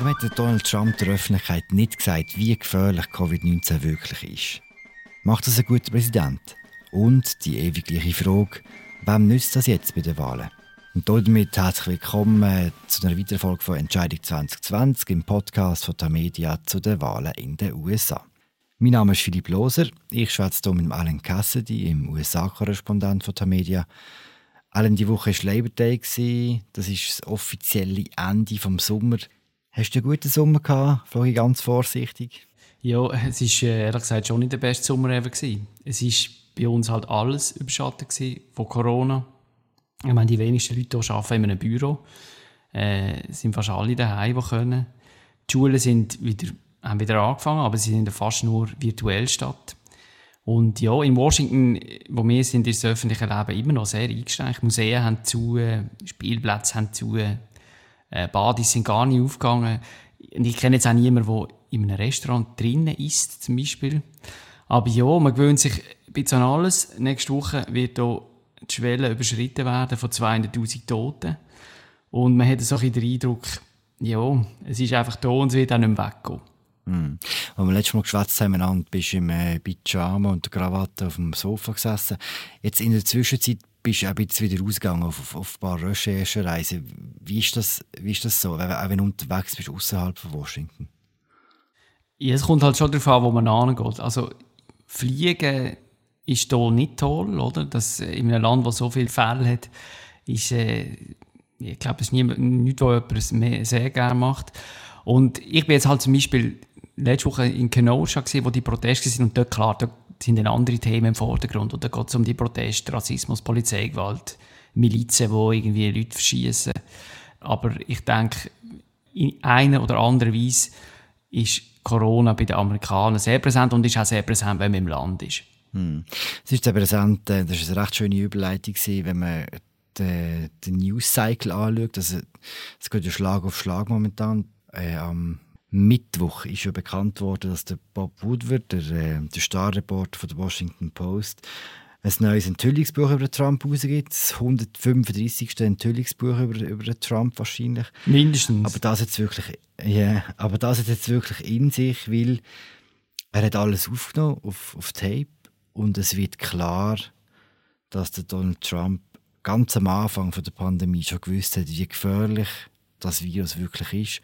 Warum hat Donald Trump der Öffentlichkeit nicht gesagt, wie gefährlich Covid-19 wirklich ist? Macht das ein guter Präsident? Und die ewig gleiche Frage, wem nützt das jetzt bei den Wahlen? Und damit herzlich willkommen zu einer weiteren Folge von Entscheidung 2020 im Podcast von Tamedia zu den Wahlen in den USA. Mein Name ist Philipp Loser, ich schwätze hier mit Alan Cassidy, im USA-Korrespondent von Tamedia. Alan, die Woche war Labor Day, das ist das offizielle Ende des Sommers. Hast du einen guten Sommer gehabt? Frage ich ganz vorsichtig. Ja, es war ehrlich gesagt schon nicht der beste Sommer ever. Es war bei uns halt alles überschattet von Corona. Ich meine, die wenigsten Leute hier arbeiten in einem Büro. Es sind fast alle daheim, die können. Die Schulen haben wieder angefangen, aber sie sind fast nur virtuell statt. Und ja, in Washington, wo wir sind, ist das öffentliche Leben immer noch sehr eingeschränkt. Museen haben zu, Spielplätze haben zu, Badis sind gar nicht aufgegangen. Und ich kenne jetzt auch niemanden, der in einem Restaurant drinnen isst, zum Beispiel. Aber ja, man gewöhnt sich ein bisschen an alles. Nächste Woche wird hier die Schwelle überschritten werden von 200'000 Toten. Und man hat so ein bisschen den Eindruck, ja, es ist einfach da und es wird auch nicht mehr weggehen. Mhm. Als wir letztes Mal geschwätzt haben, bist du im Pyjama und der Krawatte auf dem Sofa gesessen. Jetzt in der Zwischenzeit bist du auch ein bisschen wieder rausgegangen auf ein paar Recherchereisen. Wie ist das so, auch wenn du unterwegs bist, außerhalb von Washington? Ja, es kommt halt schon darauf an, wo man angeht. Also, Fliegen ist hier nicht toll, oder? Das, in einem Land, das so viele Fälle hat, ist, ich glaube, es ist nichts, was jemand sehr gerne macht. Und ich bin jetzt halt zum Beispiel letzte Woche in Kenosha gewesen, wo die Proteste sind. Und dort, klar, da sind dann andere Themen im Vordergrund. Und da geht es um die Proteste, Rassismus, Polizeigewalt, Milizen, die irgendwie Leute verschießen. Aber ich denke, in einer oder anderen Weise ist Corona bei den Amerikanern sehr präsent und ist auch sehr präsent, wenn man im Land ist. Es ist sehr präsent, das war eine recht schöne Überleitung, wenn man den News-Cycle anschaut. Also, es geht ja Schlag auf Schlag momentan. Am Mittwoch ist ja bekannt worden, dass der Bob Woodward, der Starreporter von der Washington Post, ein neues Enthüllungsbuch über Trump rausgibt. Das 135. Enthüllungsbuch über Trump wahrscheinlich. Mindestens. Aber das hat es wirklich in sich, weil er hat alles aufgenommen auf Tape und es wird klar, dass der Donald Trump ganz am Anfang von der Pandemie schon gewusst hat, wie gefährlich das Virus wirklich ist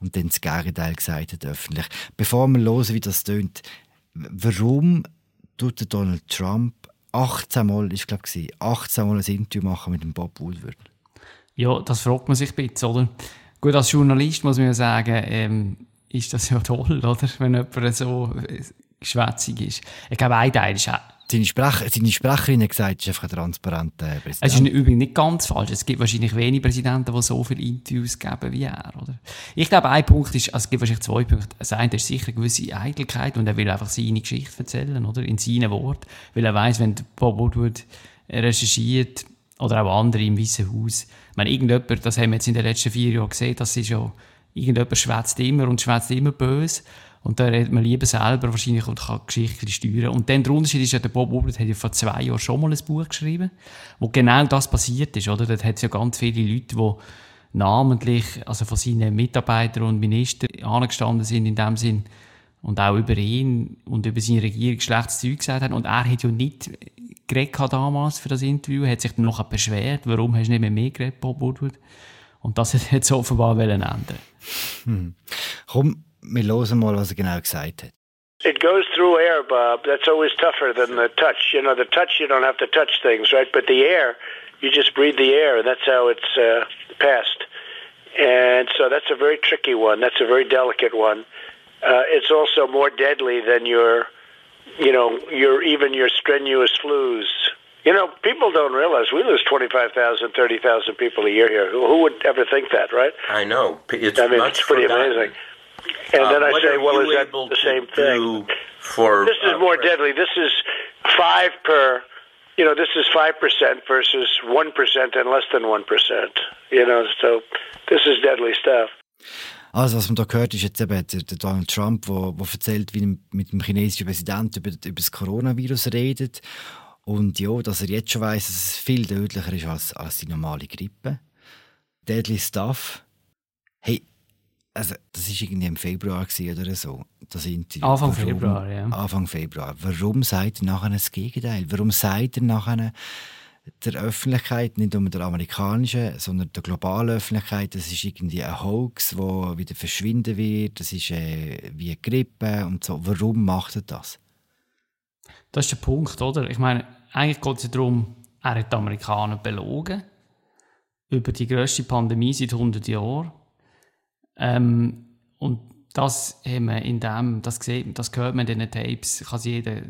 und dann das Gegenteil gesagt hat öffentlich. Bevor wir hören, wie das tönt, warum tut der Donald Trump 18 Mal ein Interview machen mit dem Bob Woodward? Ja, das fragt man sich ein bisschen, oder? Gut, als Journalist muss man ja sagen, ist das ja toll, oder? Wenn jemand so geschwätzig ist. Ich glaube, ein Teil ist auch... Seine Sprecherin hat gesagt, es ist einfach ein transparenter Präsident. Es ist übrigens nicht ganz falsch. Es gibt wahrscheinlich wenige Präsidenten, die so viele Interviews geben wie er, oder? Ich glaube, ein Punkt ist, also es gibt wahrscheinlich zwei Punkte. Das eine ist sicher eine gewisse Eitelkeit und er will einfach seine Geschichte erzählen, oder? In seinen Worten. Weil er weiss, wenn Bob Woodward recherchiert oder auch andere im Weißen Haus, ich meine, irgendjemand, das haben wir jetzt in den letzten 4 Jahren gesehen, das ist ja, irgendjemand schwätzt immer böse. Und da redet man lieber selber wahrscheinlich und kann Geschichten steuern. Und dann der Unterschied ist ja, der Bob Woodward hat ja vor 2 Jahren schon mal ein Buch geschrieben, wo genau das passiert ist, oder? Dort hat es ja ganz viele Leute, die namentlich, also von seinen Mitarbeitern und Ministern angestanden sind in dem Sinn und auch über ihn und über seine Regierung schlechtes Zeug gesagt haben. Und er hat ja nicht geredet damals für das Interview, hat sich dann noch beschwert, warum hast du nicht mehr geredet, Bob Woodward? Und das hat jetzt offenbar ändern. Komm. Wir hören mal, was genau gesagt hat. It goes through air, Bob. That's always tougher than the touch. You know, the touch, you don't have to touch things, right? But the air, you just breathe the air, and that's how it's passed. And so that's a very tricky one. That's a very delicate one. It's also more deadly than your strenuous flus. You know, people don't realize we lose 25,000, 30,000 people a year here. Who would ever think that, right? I know. It's pretty amazing. And then I say, well, is that the same thing? This is more deadly. This is 5% versus 1% and less than 1%. You know, so this is deadly stuff. Also, was man da gehört, ist jetzt eben der Donald Trump, der erzählt, wie er mit dem chinesischen Präsidenten über das Coronavirus redet. Und ja, dass er jetzt schon weiss, dass es viel tödlicher ist als die normale Grippe. Deadly stuff. Hey, Also, das war irgendwie im Februar oder so. Das Interview. Anfang Februar, ja. Anfang Februar. Warum sagt er nachher das Gegenteil? Warum sagt er nachher der Öffentlichkeit, nicht nur der amerikanischen, sondern der globalen Öffentlichkeit, das ist irgendwie ein Hoax, der wieder verschwinden wird, das ist wie eine Grippe und so. Warum macht er das? Das ist der Punkt, oder? Ich meine, eigentlich geht es ja darum, er hat die Amerikaner belogen. Über die grösste Pandemie seit 100 Jahren. Und das haben wir in dem, das hört man in diesen Tapes, kann jeder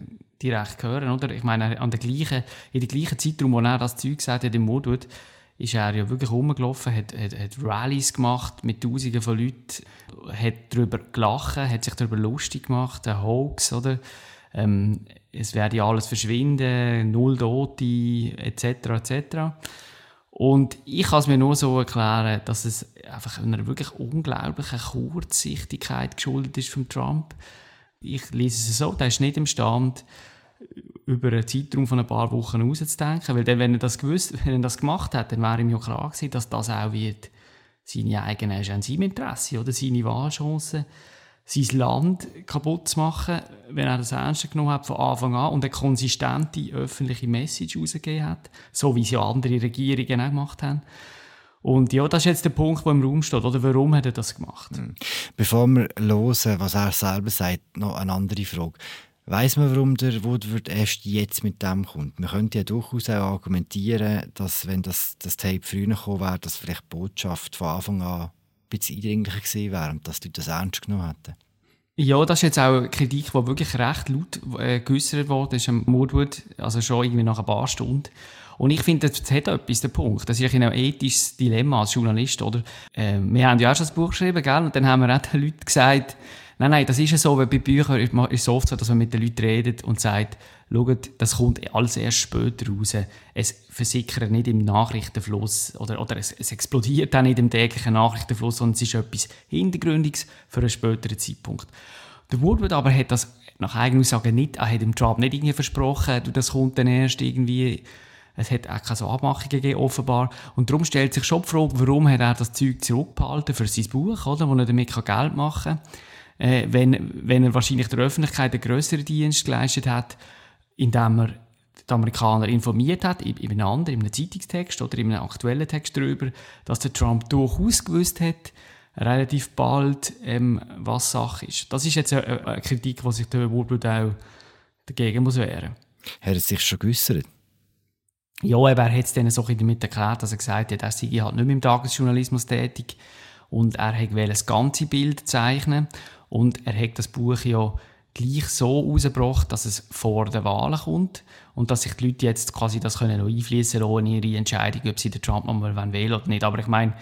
direkt hören, oder? Ich meine, in der gleichen Zeitraum, wo er das Zeug gesagt hat, im Woodward, ist er ja wirklich rumgelaufen, hat Rallies gemacht mit Tausenden von Leuten, hat darüber gelacht, hat sich darüber lustig gemacht, ein Hoax, oder? Es werde ja alles verschwinden, 0 Tote, etc., etc. Und ich kann es mir nur so erklären, dass es einfach einer wirklich unglaublichen Kurzsichtigkeit geschuldet ist von Trump. Ich lese es so, der ist nicht imstande, über einen Zeitraum von ein paar Wochen auszudenken, weil dann, wenn er das gemacht hätte, dann wäre ihm ja klar gewesen, dass das auch wird seine eigenen, ist an seinem Interesse, oder seine Wahlchancen, sein Land kaputt zu machen, wenn er das ernst genommen hat von Anfang an und eine konsistente öffentliche Message rausgegeben hat, so wie es ja andere Regierungen auch gemacht haben. Und ja, das ist jetzt der Punkt, der im Raum steht. Oder warum hat er das gemacht? Bevor wir hören, was er selber sagt, noch eine andere Frage. Weiss man, warum der Woodward erst jetzt mit dem kommt? Man könnte ja durchaus auch argumentieren, dass, wenn das Tape früher gekommen wäre, dass vielleicht die Botschaft von Anfang an ein bisschen eindringlicher gewesen wäre und dass die das ernst genommen hätten. Ja, das ist jetzt auch eine Kritik, die wirklich recht laut geäussert wurde, ist am Woodward, also schon irgendwie nach ein paar Stunden. Und ich finde, das hat etwas, der Punkt. Das ist ein ethisches Dilemma als Journalist, oder? Wir haben ja auch schon das Buch geschrieben, gell? Und dann haben wir auch den Leuten gesagt, nein, das ist ja so, weil bei Büchern ist es oft so, dass man mit den Leuten redet und sagt, schaut, das kommt alles erst später raus. Es versickert nicht im Nachrichtenfluss oder es explodiert auch nicht im täglichen Nachrichtenfluss, sondern es ist etwas Hintergründiges für einen späteren Zeitpunkt. Der Woodward aber hat das nach eigener Aussage nicht, er hat dem Trump nicht irgendwie versprochen, das kommt dann erst irgendwie. Es hat auch keine Abmachungen gegeben, offenbar. Und darum stellt sich schon die Frage, warum hat er das Zeug zurückgehalten für sein Buch, oder, wo er damit Geld machen kann, wenn er wahrscheinlich der Öffentlichkeit einen grösseren Dienst geleistet hat, indem er die Amerikaner informiert hat, in einem Zeitungstext oder in einem aktuellen Text darüber, dass der Trump durchaus gewusst hat, relativ bald, was Sache ist. Das ist jetzt eine Kritik, die sich der Woodward auch dagegen muss wehren. Hat er sich schon geäussert? Ja, aber er hat es dann so damit erklärt, dass er gesagt hat, er sei halt nicht mehr im Tagesjournalismus tätig und er wollte das ganze Bild zeichnen und er hat das Buch ja gleich so rausgebracht, dass es vor den Wahlen kommt und dass sich die Leute jetzt quasi das können noch einfließen lassen in ihre Entscheidung, ob sie den Trump nochmal wählen oder nicht. Aber ich meine,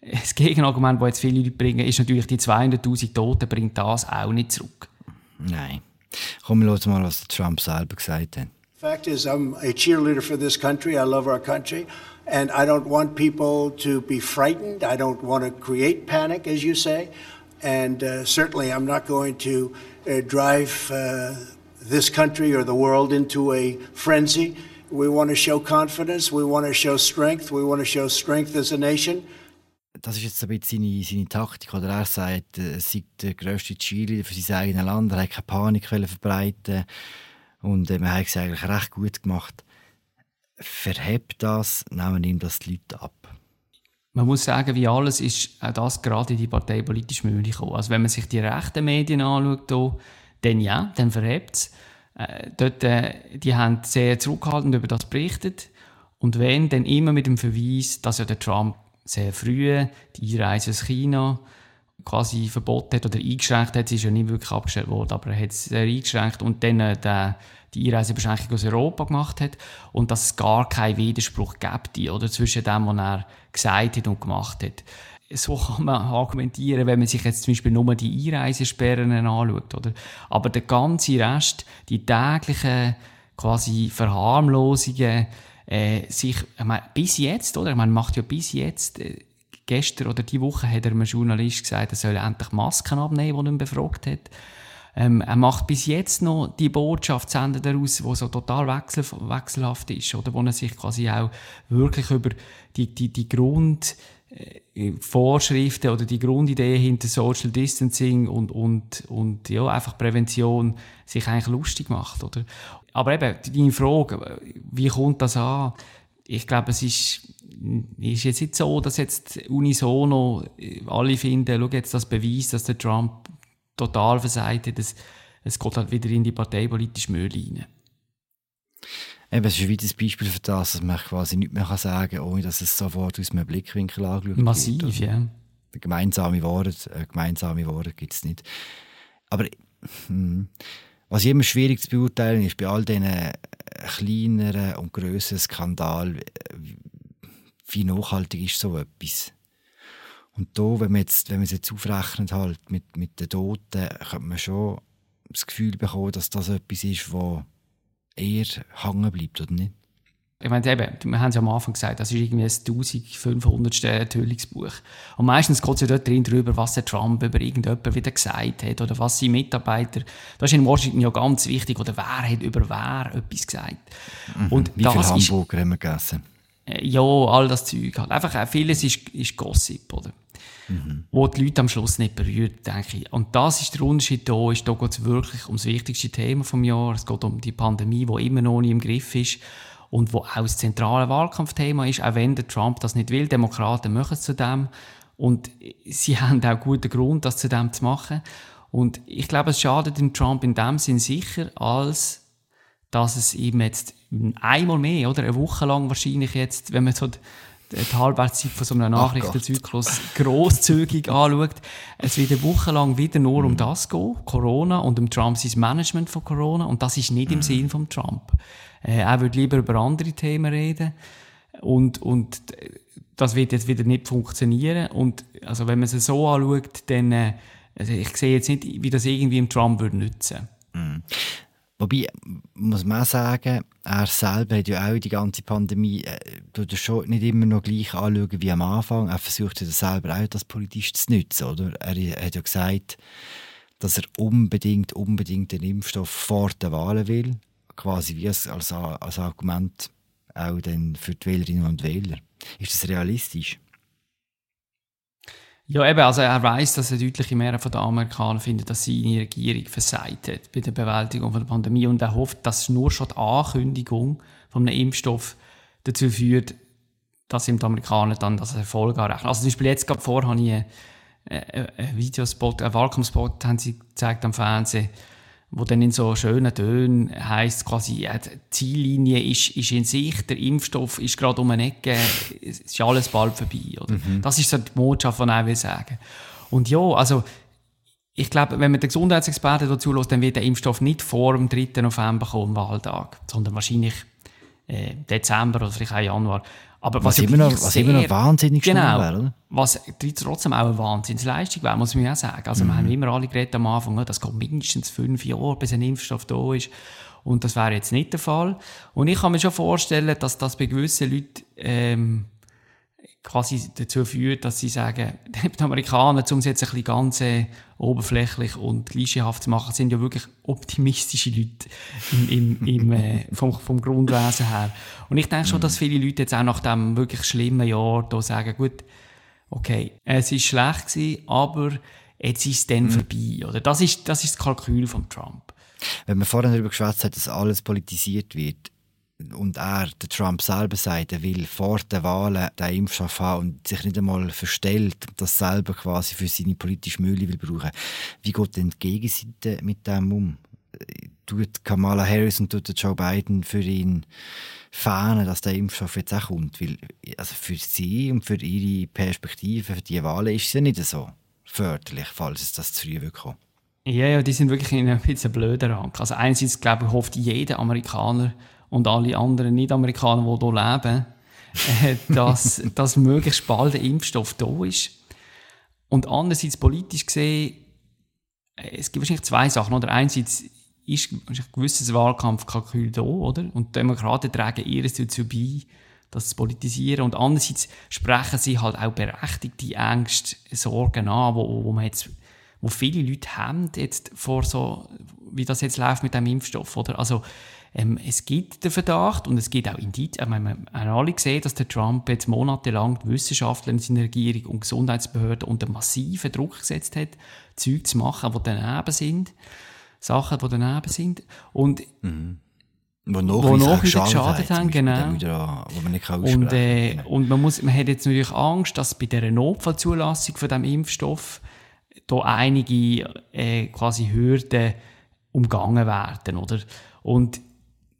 das Gegenargument, das jetzt viele Leute bringen, ist natürlich, die 200'000 Toten bringt das auch nicht zurück. Nein. Komm, wir hören mal, was Trump selber gesagt hat. The fact is, I'm a cheerleader for this country. I love our country. And I don't want people to be frightened. I don't want to create panic, as you say. And certainly I'm not going to drive this country or the world into a frenzy. We want to show confidence. We want to show strength. We want to show strength as a nation. Das ist jetzt ein bisschen seine Taktik. Oder er sagt, er sei der grösste Cheerleader für sein eigenes Land. Er hat keine Panik verbreiten. Und wir haben es eigentlich recht gut gemacht. Verhebt das, nehmen ihm das die Leute ab. Man muss sagen, wie alles ist auch das gerade in die parteipolitische Mühle gekommen. Also wenn man sich die rechten Medien anschaut, dann ja, dann verhebt es. Die haben sehr zurückhaltend über das berichtet. Und wenn, dann immer mit dem Verweis, dass ja der Trump sehr früh die Einreise aus China quasi verboten hat oder eingeschränkt hat. Es ist ja nicht wirklich abgestellt worden, aber er hat es sehr eingeschränkt und dann die Einreisebeschränkung aus Europa gemacht hat und dass es gar keinen Widerspruch gibt, oder, zwischen dem, was er gesagt hat und gemacht hat. So kann man argumentieren, wenn man sich jetzt zum Beispiel nur die Einreisesperren anschaut. Oder? Aber der ganze Rest, die täglichen quasi Verharmlosungen, bis jetzt, oder? Ich meine, macht ja bis jetzt... Gestern oder diese Woche hat er einem Journalist gesagt, er soll endlich Masken abnehmen, die ihn befragt hat. Er macht bis jetzt noch die Botschaft, sendet er aus, die so total wechselhaft ist, oder wo er sich quasi auch wirklich über die Grund, Vorschriften oder die Grundidee hinter Social Distancing und ja, einfach Prävention sich eigentlich lustig macht, oder? Aber eben, deine Frage, wie kommt das an? Ich glaube, es ist jetzt nicht so, dass jetzt unisono alle finden, schau jetzt, das Beweis, dass der Trump total versagt hat, es geht halt wieder in die parteipolitische Mühle rein. Eben, es ist wieder ein Beispiel für das, dass man quasi nichts mehr sagen kann, ohne dass es sofort aus einem Blickwinkel angeschaut wird. Massiv, ja. Gemeinsame Worte gibt es nicht. Aber was immer schwierig zu beurteilen ist, bei all diesen kleineren und grösseren Skandalen, wie nachhaltig ist so etwas? Und da, wenn man es jetzt aufrechnet halt mit den Toten, könnte man schon das Gefühl bekommen, dass das etwas ist, das eher hängen bleibt, oder nicht? Ich meine, eben, wir haben es ja am Anfang gesagt, das ist irgendwie ein 1500. Enthüllungsbuch. Und meistens geht es ja dort drin drüber, was der Trump über irgendjemanden wieder gesagt hat oder was seine Mitarbeiter, das ist in Washington ja ganz wichtig, oder wer hat über wer etwas gesagt. Mhm. Und wie viele Hamburger haben wir gegessen? Ja, all das Zeug halt. Einfach vieles ist Gossip, oder? Mhm. Wo die Leute am Schluss nicht berührt, denke ich. Und das ist der Unterschied hier. Hier geht es wirklich um das wichtigste Thema des Jahres. Es geht um die Pandemie, die immer noch nicht im Griff ist und die auch das zentrale Wahlkampfthema ist, auch wenn der Trump das nicht will. Demokraten machen es zu dem. Und sie haben auch guten Grund, das zu dem zu machen. Und ich glaube, es schadet dem Trump in dem Sinn sicher, als dass es ihm jetzt einmal mehr, oder eine Woche lang wahrscheinlich jetzt, wenn man so die Halbwertszeit von so einem Nachrichtenzyklus grosszügig anschaut, es wird eine Woche lang wieder nur um das gehen, Corona und um Trump sein Management von Corona, und das ist nicht im Sinn von Trump. Er würde lieber über andere Themen reden und das wird jetzt wieder nicht funktionieren, und also wenn man es so anschaut, dann also ich sehe jetzt nicht, wie das irgendwie im Trump würde nützen. Wobei, muss man auch sagen, er selber hat ja auch die ganze Pandemie schon nicht immer noch gleich anschauen wie am Anfang. Er versucht ja selber auch, das politisch zu nutzen, oder? Er hat ja gesagt, dass er unbedingt den Impfstoff vor den Wahlen will. Quasi wie als Argument auch dann für die Wählerinnen und Wähler. Ist das realistisch? Ja, eben, also er weiss, dass eine deutliche Mehrheit der Amerikaner findet, dass seine Regierung versagt hat bei der Bewältigung der Pandemie, und er hofft, dass nur schon die Ankündigung von einem Impfstoff dazu führt, dass ihm die Amerikaner dann das Erfolg anrechnen. Also zum Beispiel jetzt gerade vorher habe ich einen Videospot, einen Wahlkampfspot, haben sie gezeigt am Fernsehen, wo dann in so schönen Tönen heisst, quasi, die Ziellinie ist in Sicht, der Impfstoff ist gerade um eine Ecke, es ist alles bald vorbei. Oder? Mhm. Das ist so die Botschaft, die ich sagen will. Und ja, also, ich glaube, wenn man den Gesundheitsexperten dazu hört, dann wird der Impfstoff nicht vor dem 3. November kommen, Wahltag, sondern wahrscheinlich Dezember oder vielleicht auch Januar. Aber was immer noch wahnsinnig schnell wäre, oder? Was trotzdem auch eine Wahnsinnsleistung wäre, muss man auch sagen. Also wir haben immer alle geredet am Anfang, das geht mindestens 5 Jahre, bis ein Impfstoff da ist. Und das wäre jetzt nicht der Fall. Und ich kann mir schon vorstellen, dass das bei gewissen Leuten quasi dazu führt, dass sie sagen, die Amerikaner, um es jetzt ein bisschen ganz oberflächlich und klischeehaft zu machen, sind ja wirklich optimistische Leute vom Grundwesen her. Und ich denke schon, dass viele Leute jetzt auch nach diesem wirklich schlimmen Jahr da sagen, gut, okay, es war schlecht gewesen, aber jetzt ist es dann vorbei. Oder? Das ist das Kalkül von Trump. Wenn man vorhin darüber gesprochen hat, dass alles politisiert wird, und der Trump selber sagt, er will vor den Wahlen den Impfstoff haben und sich nicht einmal verstellt, das selber quasi für seine politische Mühle will brauchen. Wie geht denn die Gegenseite mit dem um? Tut Kamala Harris und tut Joe Biden für ihn fähnen, dass der Impfstoff jetzt auch kommt? Weil, also für sie und für ihre Perspektive, für die Wahlen ist es ja nicht so förderlich, falls es das zu früh kommt. Ja, die sind wirklich in einem bisschen blöden Rang. Also einerseits, glaube ich, hofft jeder Amerikaner und alle anderen Nicht-Amerikaner, die hier leben, dass möglichst bald der Impfstoff da ist. Und andererseits politisch gesehen, es gibt wahrscheinlich zwei Sachen. Oder einerseits ist ein gewisses Wahlkampfkalkül da, oder? Und die Demokraten tragen ihres dazu bei, das zu politisieren. Und andererseits sprechen sie halt auch berechtigte Ängste, Sorgen an, wo viele Leute haben jetzt vor so, wie das jetzt läuft mit dem Impfstoff, oder? Also Es gibt den Verdacht und es gibt auch Indizien. Wir haben alle gesehen, dass der Trump jetzt monatelang die Wissenschaftler in seiner Regierung und Gesundheitsbehörden unter massiven Druck gesetzt hat, Dinge zu machen, die daneben sind. Sachen, die daneben sind. Und wo noch geschadet haben, genau. Wo man nicht aussprechen kann. Und man hat jetzt natürlich Angst, dass bei dieser Notfallzulassung von diesem Impfstoff da einige quasi Hürden umgangen werden, oder? Und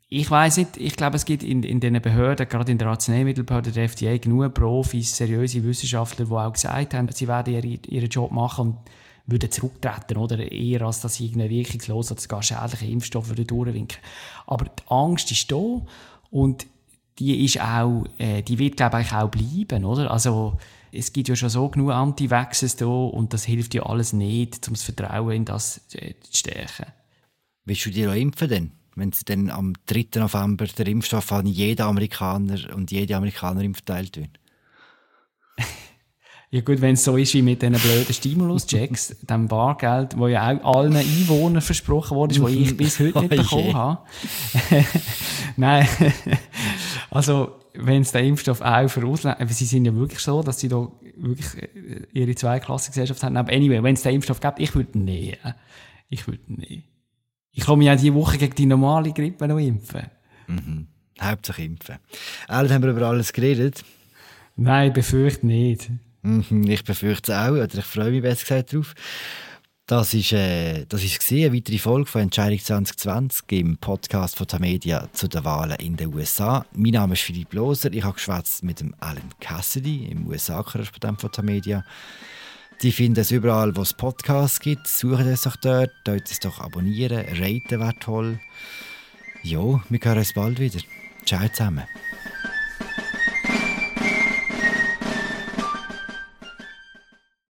ich weiss nicht, ich glaube, es gibt in diesen Behörden, gerade in der Arzneimittelbehörde, der FDA, genug Profis, seriöse Wissenschaftler, die auch gesagt haben, sie werden ihren Job machen und würden zurücktreten, oder? Eher als dass sie irgendeinen wirkungslosen oder sogar schädlichen Impfstoff durchwinken. Aber die Angst ist da und die wird, glaube ich, auch bleiben, oder? Also, es gibt ja schon so genug Anti-Vaxxers da und das hilft ja alles nicht, um das Vertrauen in das zu stärken. Willst du dich auch impfen denn? Wenn sie dann am 3. November der Impfstoff an jeden Amerikaner und jede Amerikanerin verteilt wird? Ja gut, wenn es so ist wie mit diesen blöden Stimuluschecks, dem Bargeld, wo ja auch allen Einwohnern versprochen worden ist, wo ich bis heute nicht bekommen habe. Nein, also wenn es den Impfstoff auch für Ausländer, aber sie sind ja wirklich so, dass sie da wirklich ihre Zweiklassengesellschaft haben. Aber anyway, wenn es den Impfstoff gibt, ich würde ihn nehmen. Ich komme mich auch diese Woche gegen die normale Grippe noch impfen. Mhm. Hauptsächlich impfen. Alan, haben wir über alles geredet? Nein, ich befürchte nicht. Ich befürchte es auch, oder ich freue mich besser gesagt darauf. Das war eine weitere Folge von Entscheidung 2020 im Podcast von Tamedia zu den Wahlen in den USA. Mein Name ist Philipp Loser. Ich habe geschwätzt mit dem Alan Cassidy, dem USA-Korrespondent von Tamedia. Die finden es überall, wo es Podcasts gibt. Suchen es doch dort. Dort es doch abonnieren. Raten wäre toll. Ja, wir hören uns bald wieder. Ciao zusammen.